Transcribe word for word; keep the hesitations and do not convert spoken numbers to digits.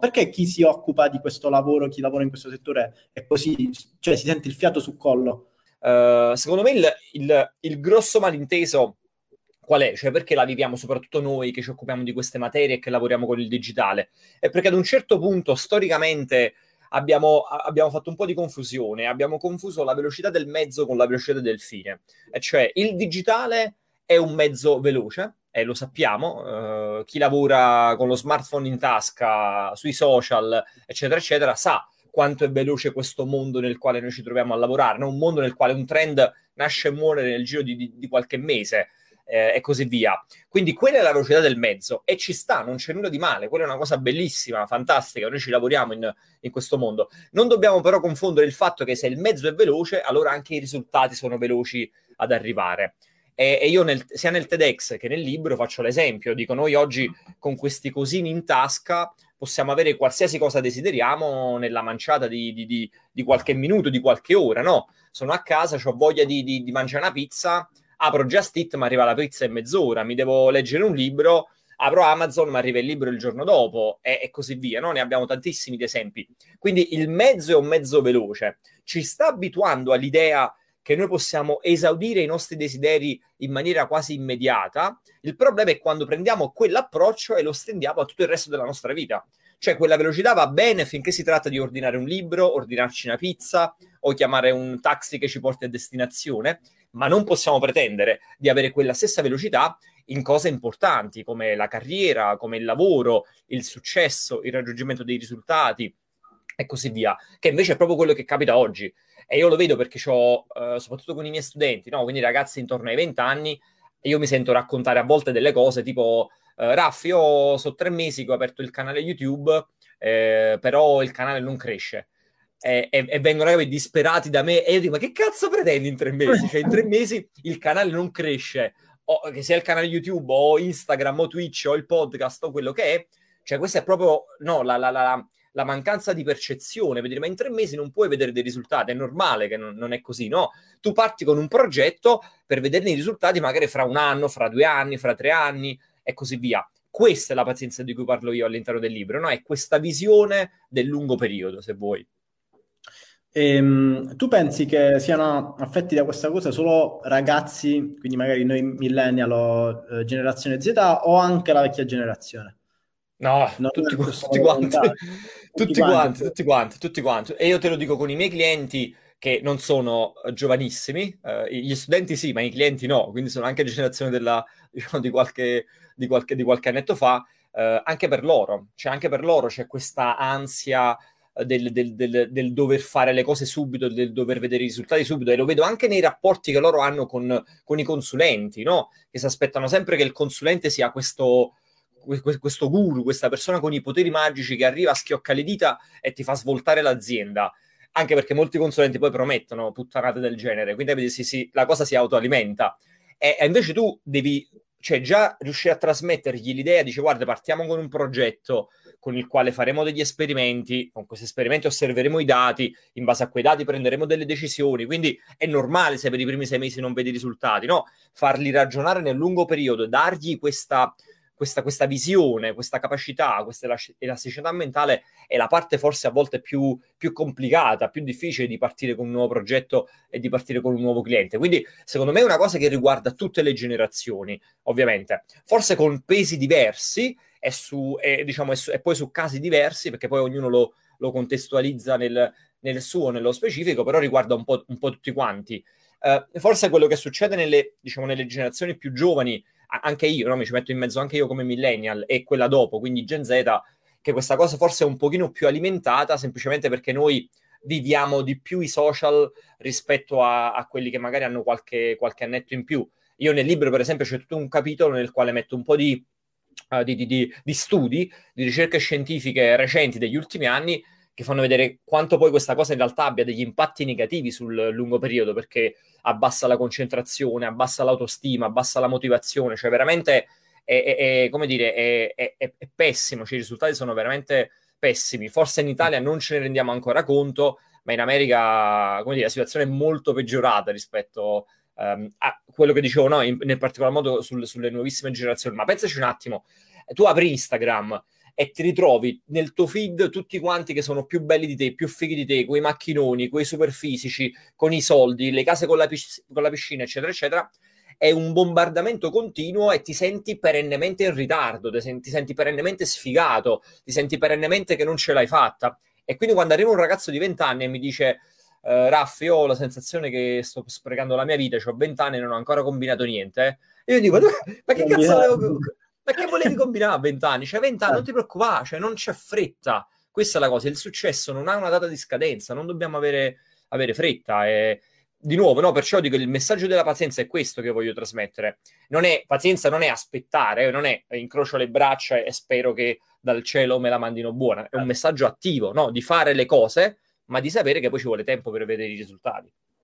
Perché chi si occupa di questo lavoro, chi lavora in questo settore è così, cioè si sente il fiato sul collo? Uh, secondo me il, il, il grosso malinteso qual è? Cioè perché la viviamo soprattutto noi che ci occupiamo di queste materie e che lavoriamo con il digitale? È perché ad un certo punto storicamente abbiamo, abbiamo fatto un po' di confusione, abbiamo confuso la velocità del mezzo con la velocità del fine. E cioè il digitale è un mezzo veloce, e eh, lo sappiamo, eh, chi lavora con lo smartphone in tasca, sui social, eccetera, eccetera, sa quanto è veloce questo mondo nel quale noi ci troviamo a lavorare, no? Un mondo nel quale un trend nasce e muore nel giro di, di, di qualche mese, eh, e così via. Quindi quella è la velocità del mezzo, e ci sta, non c'è nulla di male, quella è una cosa bellissima, fantastica, noi ci lavoriamo in, in questo mondo. Non dobbiamo però confondere il fatto che se il mezzo è veloce, allora anche i risultati sono veloci ad arrivare. E io nel, sia nel TEDx che nel libro faccio l'esempio, dico noi oggi con questi cosini in tasca possiamo avere qualsiasi cosa desideriamo nella manciata di, di, di, di qualche minuto, di qualche ora, no? Sono a casa, ho voglia di, di, di mangiare una pizza, apro Just Eat ma arriva la pizza in mezz'ora, mi devo leggere un libro, apro Amazon ma arriva il libro il giorno dopo, e, e così via, no? Ne abbiamo tantissimi di esempi. Quindi il mezzo è un mezzo veloce, ci sta abituando all'idea che noi possiamo esaudire i nostri desideri in maniera quasi immediata. Il problema è quando prendiamo quell'approccio e lo stendiamo a tutto il resto della nostra vita. Cioè quella velocità va bene finché si tratta di ordinare un libro, ordinarci una pizza o chiamare un taxi che ci porti a destinazione, ma non possiamo pretendere di avere quella stessa velocità in cose importanti come la carriera, come il lavoro, il successo, il raggiungimento dei risultati e così via, che invece è proprio quello che capita oggi. E io lo vedo perché c'ho, eh, soprattutto con i miei studenti, no? Quindi ragazzi intorno ai venti anni, io mi sento raccontare a volte delle cose tipo eh, Raffi, io so tre mesi che ho aperto il canale YouTube, eh, però il canale non cresce. E, e, e vengono ragazzi disperati da me e io dico, ma che cazzo pretendi in tre mesi? Cioè in tre mesi il canale non cresce, o, che sia il canale YouTube o Instagram o Twitch o il podcast o quello che è. Cioè questa è proprio, no, la... la, la la mancanza di percezione, per dire, ma in tre mesi non puoi vedere dei risultati, è normale che non, non è così, no? Tu parti con un progetto per vederne i risultati magari fra un anno, fra due anni, fra tre anni e così via. Questa è la pazienza di cui parlo io all'interno del libro, no? È questa visione del lungo periodo, se vuoi. Ehm, tu pensi che siano affetti da questa cosa solo ragazzi, quindi magari noi millennial o eh, generazione Z, o anche la vecchia generazione? No, no, tutti, tutti quanti, tutti quanti, tutti quanti, tutti quanti. E io te lo dico con i miei clienti che non sono giovanissimi, eh, gli studenti sì, ma i clienti no, quindi sono anche generazione della, diciamo, di qualche, di qualche, di qualche annetto fa, eh, anche per loro, cioè anche per loro c'è questa ansia del, del, del, del dover fare le cose subito, del dover vedere i risultati subito, e lo vedo anche nei rapporti che loro hanno con, con i consulenti, no? Che si aspettano sempre che il consulente sia questo... questo guru, questa persona con i poteri magici che arriva, schiocca le dita e ti fa svoltare l'azienda, anche perché molti consulenti poi promettono puttanate del genere, quindi sì, sì, la cosa si autoalimenta. E, e invece tu devi, cioè, già riuscire a trasmettergli l'idea, dice guarda, partiamo con un progetto con il quale faremo degli esperimenti, con questi esperimenti osserveremo i dati, in base a quei dati prenderemo delle decisioni, quindi è normale se per i primi sei mesi non vedi risultati, no? Farli ragionare nel lungo periodo, dargli questa... Questa, questa visione, questa capacità, questa elasticità mentale è la parte forse a volte più, più complicata, più difficile di partire con un nuovo progetto e di partire con un nuovo cliente. Quindi secondo me è una cosa che riguarda tutte le generazioni, ovviamente. Forse con pesi diversi e, su, e, diciamo, e, su, e poi su casi diversi, perché poi ognuno lo, lo contestualizza nel, nel suo, nello specifico, però riguarda un po', un po' tutti quanti. Uh, forse quello che succede nelle, diciamo, nelle generazioni più giovani, anche io, no? Mi ci metto in mezzo anche io come millennial e quella dopo, quindi Gen Z, che questa cosa forse è un pochino più alimentata semplicemente perché noi viviamo di più i social rispetto a, a quelli che magari hanno qualche, qualche annetto in più. Io nel libro per esempio c'è tutto un capitolo nel quale metto un po' di, uh, di, di, di, di studi, di ricerche scientifiche recenti degli ultimi anni che fanno vedere quanto poi questa cosa in realtà abbia degli impatti negativi sul lungo periodo, perché abbassa la concentrazione, abbassa l'autostima, abbassa la motivazione, cioè veramente è, è, è come dire, è, è, è pessimo, cioè i risultati sono veramente pessimi. Forse in Italia non ce ne rendiamo ancora conto, ma in America, come dire, la situazione è molto peggiorata rispetto um, a quello che dicevo, no, in, nel particolar modo sul, sulle nuovissime generazioni. Ma pensaci un attimo, tu apri Instagram e ti ritrovi nel tuo feed tutti quanti che sono più belli di te, più fighi di te, quei macchinoni, quei superfisici, con i soldi, le case con la, pisc- con la piscina, eccetera, eccetera. È un bombardamento continuo e ti senti perennemente in ritardo, ti senti, ti senti perennemente sfigato, ti senti perennemente che non ce l'hai fatta. E quindi quando arriva un ragazzo di vent'anni e mi dice uh, Raffi, io ho la sensazione che sto sprecando la mia vita, cioè ho vent'anni e non ho ancora combinato niente, eh. E io dico, ma che cazzo avevo... ma che volevi combinare a vent'anni? Cioè, vent'anni, non ti preoccupare, cioè, non c'è fretta. Questa è la cosa, il successo non ha una data di scadenza, non dobbiamo avere, avere fretta. E... di nuovo, no, perciò dico, il messaggio della pazienza è questo che voglio trasmettere. Non è, pazienza non è aspettare, non è incrocio le braccia e spero che dal cielo me la mandino buona. È un messaggio attivo, no? Di fare le cose, ma di sapere che poi ci vuole tempo per vedere i risultati.